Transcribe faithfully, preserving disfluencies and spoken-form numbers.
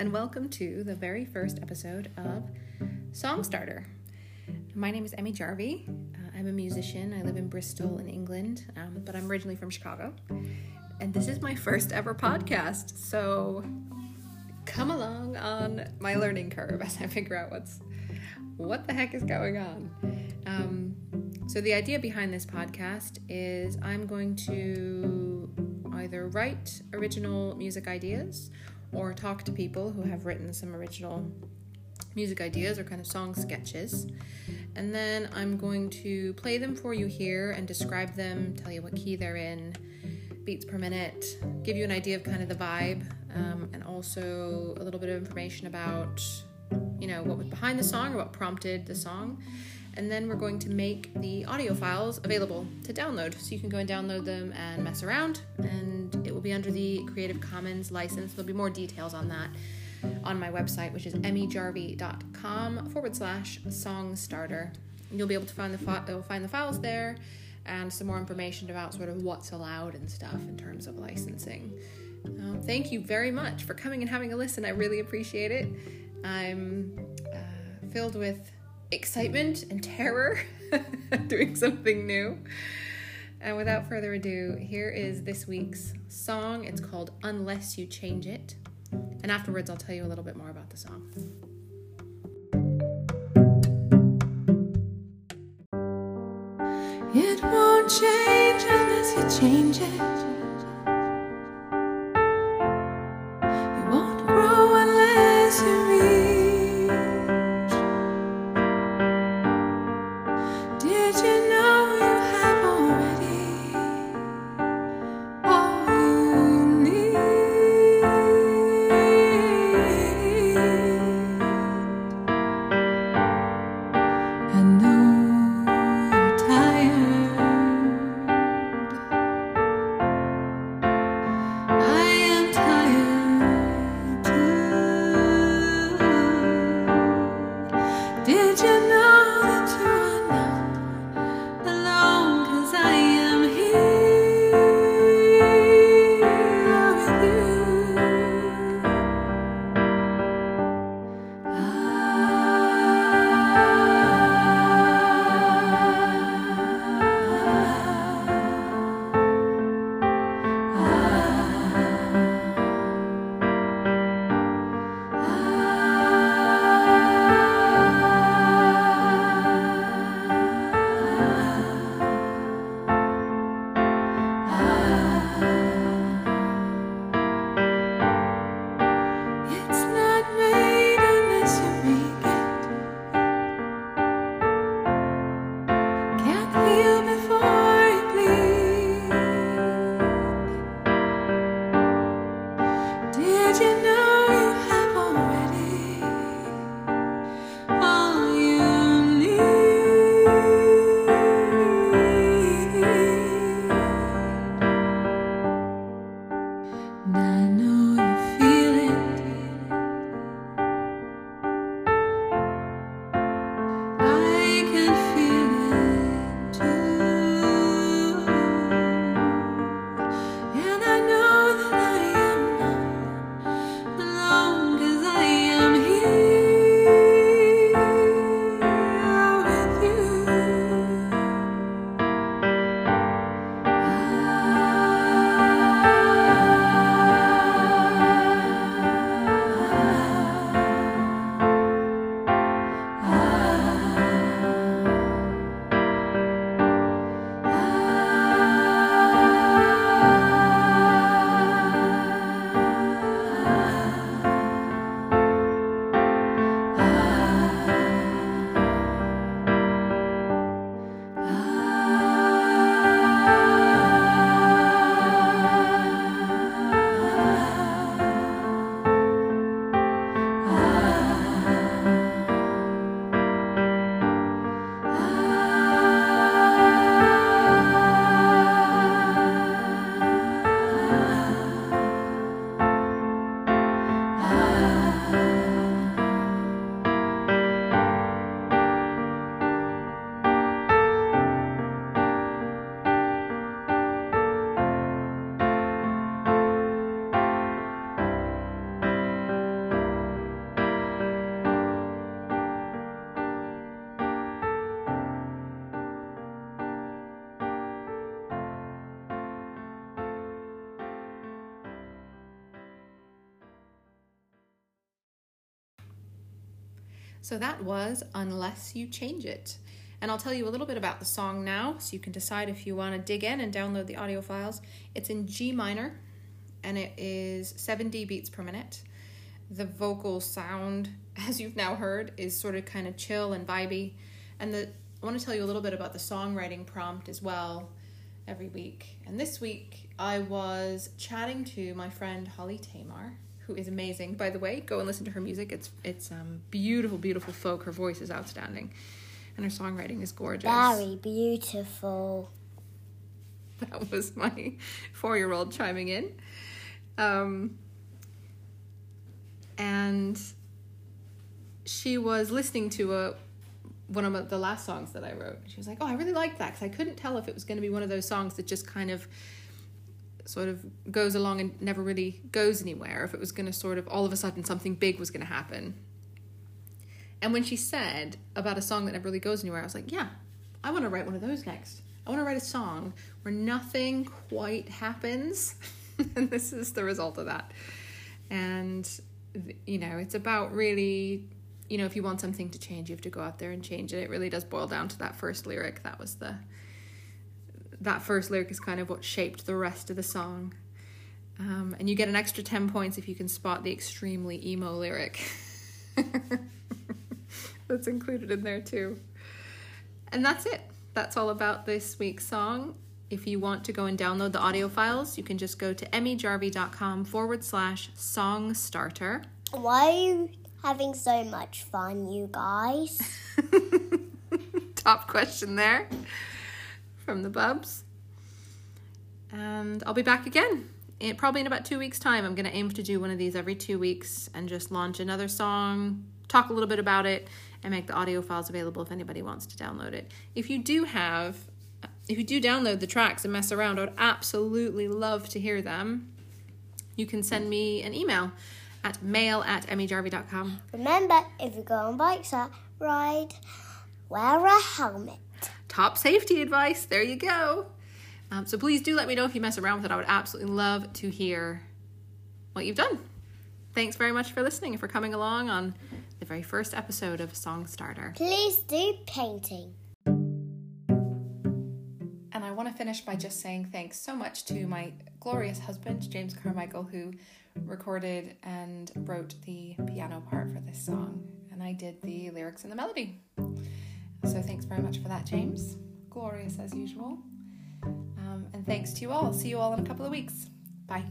and welcome to the very first episode of Songstarter. My name is Emmy Jarvie. Uh, I'm a musician. I live in Bristol in England, um, but I'm originally from Chicago. And this is my first ever podcast, so come along on my learning curve as I figure out what's what the heck is going on. Um, so the idea behind this podcast is I'm going to either write original music ideas or talk to people who have written some original music ideas or kind of song sketches, and then I'm going to play them for you here and describe them, tell you what key they're in, beats per minute, give you an idea of kind of the vibe, um, and also a little bit of information about, you know, what was behind the song or what prompted the song. And then we're going to make the audio files available to download, so you can go and download them and mess around, and it will be under the Creative Commons license. There'll be more details on that on my website, which is emmyjarvie.com forward slash songstarter. You'll be able to find the, fi- you'll find the files there and some more information about sort of what's allowed and stuff in terms of licensing. Um, thank you very much for coming and having a listen. I really appreciate it. I'm uh, filled with excitement and terror doing something new. And without further ado, here is this week's song. It's called Unless You Change It. And afterwards, I'll tell you a little bit more about the song. It won't change unless you change it. You won't grow unless you reach. Did you know you have already all you need? And no. I can feel it too. So that was Unless You Change It. And I'll tell you a little bit about the song now, so you can decide if you want to dig in and download the audio files. It's in G minor, and it is seventy beats per minute. The vocal sound, as you've now heard, is sort of kind of chill and vibey. And the, I want to tell you a little bit about the songwriting prompt as well every week. And this week, I was chatting to my friend Holly Tamar, who is amazing, by the way. Go and listen to her music. It's it's um, beautiful, beautiful folk. Her voice is outstanding. And her songwriting is gorgeous. Very beautiful. That was my four-year-old chiming in. Um, and she was listening to a one of the last songs that I wrote. She was like, oh, I really liked that, because I couldn't tell if it was going to be one of those songs that just kind of sort of goes along and never really goes anywhere, if it was going to sort of all of a sudden something big was going to happen. And when she said about a song that never really goes anywhere, I was like, yeah, I want to write one of those next. I want to write a song where nothing quite happens. And this is the result of that. And, you know, it's about really, you know, if you want something to change, you have to go out there and change it. It really does boil down to that first lyric. That was the, that first lyric is kind of what shaped the rest of the song. Um, and you get an extra ten points if you can spot the extremely emo lyric. That's included in there too. And that's it. That's all about this week's song. If you want to go and download the audio files, you can just go to emmyjarvie.com forward slash Songstarter. Why are you having so much fun, you guys? Top question there from the Bubs. And I'll be back again. It, probably in about two weeks' time. I'm going to aim to do one of these every two weeks and just launch another song, talk a little bit about it, and make the audio files available if anybody wants to download it. If you do have, if you do download the tracks and mess around, I would absolutely love to hear them. You can send me an email at mail at emmyjarvie.com. Remember, if you go on bikes or ride, wear a helmet. Top safety advice. There you go. Um, so please do let me know if you mess around with it. I would absolutely love to hear what you've done. Thanks very much for listening and for coming along on the very first episode of Songstarter. Please do painting. And I want to finish by just saying thanks so much to my glorious husband, James Carmichael, who recorded and wrote the piano part for this song. And I did the lyrics and the melody. So thanks very much for that, James. Glorious as usual. Um, and thanks to you all. See you all in a couple of weeks. Bye.